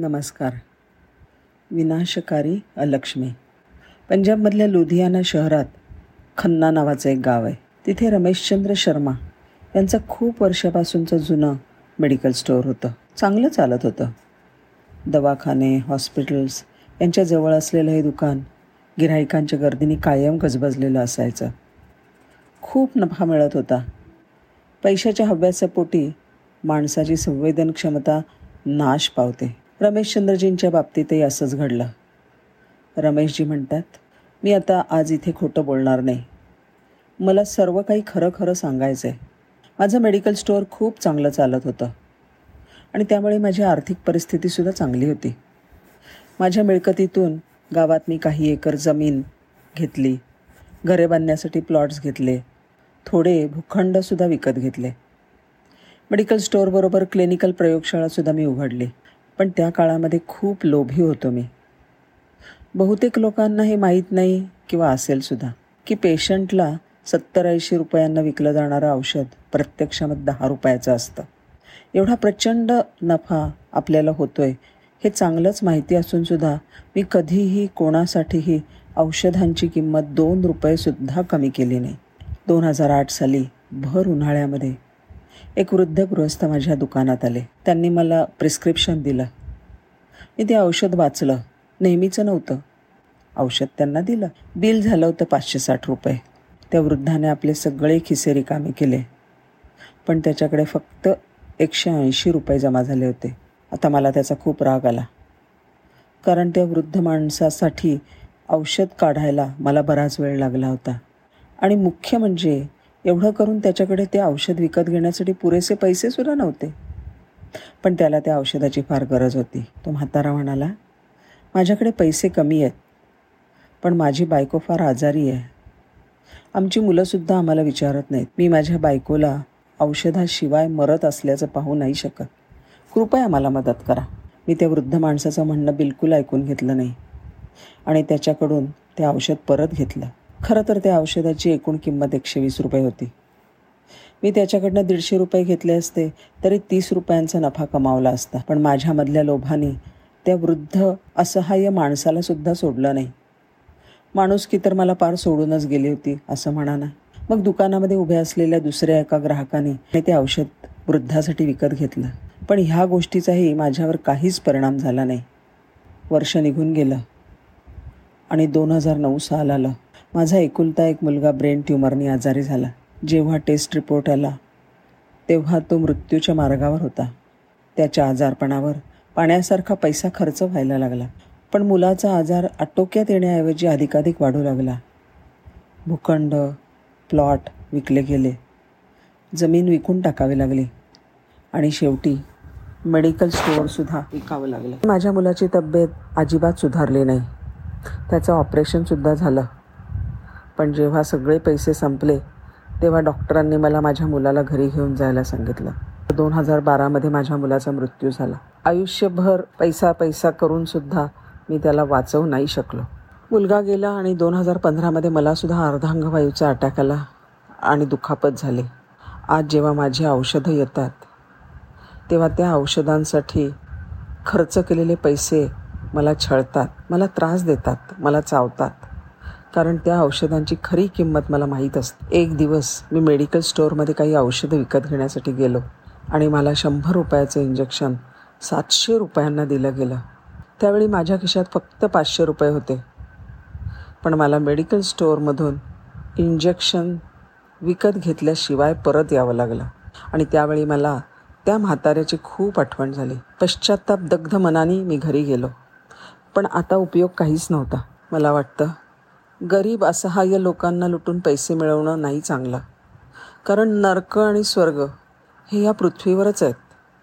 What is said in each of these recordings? नमस्कार. विनाशकारी अलक्ष्मी. पंजाबमधल्या लुधियाना शहरात खन्ना नावाचं एक गाव आहे. तिथे रमेशचंद्र शर्मा यांचं खूप वर्षापासूनचं जुनं मेडिकल स्टोअर होतं. चांगलं चालत होतं. दवाखाने, हॉस्पिटल्स यांच्या जवळ असलेलं हे दुकान गिऱ्हाईकांच्या गर्दीने कायम गजबजलेलं असायचं. खूप नफा मिळत होता. पैशाच्या हव्याच्या पोटी माणसाची संवेदन क्षमता नाश पावते. रमेशचंद्रजींच्या बाबतीतही असंच घडलं. रमेशजी म्हणतात, मी आता आज इथे खोटं बोलणार नाही. मला सर्व काही खरं सांगायचं आहे. माझं मेडिकल स्टोअर खूप चांगलं चालत होतं आणि त्यामुळे माझी आर्थिक परिस्थितीसुद्धा चांगली होती. माझ्या मिळकतीतून गावात मी काही एकर जमीन घेतली, घरे बांधण्यासाठी प्लॉट्स घेतले, थोडे भूखंडसुद्धा विकत घेतले. मेडिकल स्टोअरबरोबर क्लिनिकल प्रयोगशाळासुद्धा मी उघडली. पण त्या काळामध्ये खूप लोभी होतो मी. बहुतेक लोकांना हे माहीत नाही किंवा असेलसुद्धा की पेशंटला 70-80 रुपयांना विकलं जाणारं औषध प्रत्यक्षामध्ये 10 रुपयाचं असतं. एवढा प्रचंड नफा आपल्याला होतोय हे चांगलंच माहिती असूनसुद्धा मी कधीही कोणासाठीही औषधांची किंमत 2 रुपयेसुद्धा कमी केली नाही. 2008 साली भर उन्हाळ्यामध्ये एक वृद्ध गृहस्थ माझ्या दुकानात आले. त्यांनी मला प्रिस्क्रिप्शन दिलं. मी ते औषध वाचलं. नेहमीचं नव्हतं. औषध त्यांना दिलं. बिल झालं होतं 560 रुपये. त्या वृद्धाने आपले सगळे खिसे रिकामे केले, पण त्याच्याकडे फक्त 180 रुपये जमा झाले होते. आता मला त्याचा खूप राग आला, कारण त्या वृद्ध माणसासाठी औषध काढायला मला बराच वेळ लागला होता आणि मुख्य म्हणजे एवढं करून त्याच्याकडे ते औषध विकत घेण्यासाठी पुरेसे पैसेसुद्धा नव्हते. पण त्याला त्या औषधाची फार गरज होती. तो म्हातारा म्हणाला, माझ्याकडे पैसे कमी आहेत, पण माझी बायको फार आजारी आहे. आमची मुलंसुद्धा आम्हाला विचारत नाहीत. मी माझ्या बायकोला औषधाशिवाय मरत असल्याचं पाहू नाही शकत. कृपया मला मदत करा. मी त्या वृद्ध माणसाचं म्हणणं बिलकुल ऐकून घेतलं नाही आणि त्याच्याकडून ते औषध परत घेतलं. खरं तर त्या औषधाची एकूण किंमत 120 रुपये होती. मी त्याच्याकडनं 150 रुपये घेतले असते तरी 30 रुपयांचा नफा कमावला असता. पण माझ्यामधल्या लोभाने त्या वृद्ध असहाय्य माणसालासुद्धा सोडलं नाही. माणुसकी तर मला पार सोडूनच गेली होती असं म्हणा ना. मग दुकानामध्ये उभ्या असलेल्या दुसऱ्या एका ग्राहकाने ते औषध वृद्धासाठी विकत घेतलं. पण ह्या गोष्टीचाही माझ्यावर काहीच परिणाम झाला नाही. वर्ष निघून गेलं आणि 2009 साल आलं. माझा एकुलता एक मुलगा ब्रेन ट्युमरने आजारी झाला. जेव्हा टेस्ट रिपोर्ट आला तेव्हा तो मृत्यूच्या मार्गावर होता. त्याच्या आजारपणावर पाण्यासारखा पैसा खर्च व्हायला लागला. पण मुलाचा आजार आटोक्यात येण्याऐवजी अधिकाधिक वाढू लागला. भूखंड, प्लॉट विकले गेले, जमीन विकून टाकावी लागली आणि शेवटी मेडिकल स्टोअरसुद्धा विकावं लागलं. माझ्या मुलाची तब्येत अजिबात सुधारली नाही. त्याचं ऑपरेशनसुद्धा झालं. पण जेव्हा सगळे पैसे संपले तेव्हा डॉक्टरांनी मला माझ्या मुलाला घरी घेऊन जायला सांगितलं. 2012 माझ्या मुलाचा मृत्यू झाला. आयुष्यभर पैसा करूनसुद्धा मी त्याला वाचवू नाही शकलो. मुलगा गेला आणि 2015 मलासुद्धा अर्धांगवायूचा अटॅक आला आणि दुखापत झाली. आज जेव्हा माझी औषधं येतात तेव्हा त्या औषधांसाठी खर्च केलेले पैसे मला छळतात, मला त्रास देतात, मला चावतात, कारण त्या औषधांची खरी किंमत मला माहीत असते. एक दिवस मी मेडिकल स्टोअरमध्ये काही औषधं विकत घेण्यासाठी गेलो आणि मला 100 रुपयाचं इंजेक्शन 700 रुपयांना दिलं गेलं. त्यावेळी माझ्या खिशात फक्त 500 रुपये होते. पण मला मेडिकल स्टोअरमधून इंजेक्शन विकत घेतल्याशिवाय परत यावं लागलं आणि त्यावेळी मला त्या म्हाताऱ्याची खूप आठवण झाली. पश्चात्तापदग्ध मनाने मी घरी गेलो, पण आता उपयोग काहीच नव्हता. मला वाटतं गरीब असहाय्य लोकांना लुटून पैसे मिळवणं नाही चांगलं, कारण नरक आणि स्वर्ग हे या पृथ्वीवरच आहेत,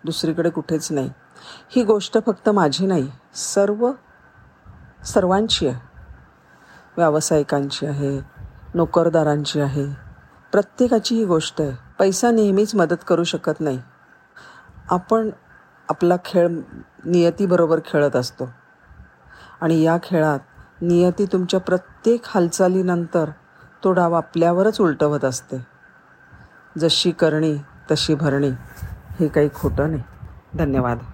दुसरीकडे कुठेच नाही. ही गोष्ट फक्त माझी नाही, सर्वांची आहे. व्यावसायिकांची आहे, नोकरदारांची आहे, प्रत्येकाची ही गोष्ट आहे. पैसा नेहमीच मदत करू शकत नाही. आपण आपला खेळ नियतीबरोबर खेळत असतो आणि या खेळात नियती तुमच्या प्रत्येक हालचालीनंतर तो डाव आपल्यावरच उलटवत असते. जशी करणी तशी भरणी हे काही खोटं नाही. धन्यवाद.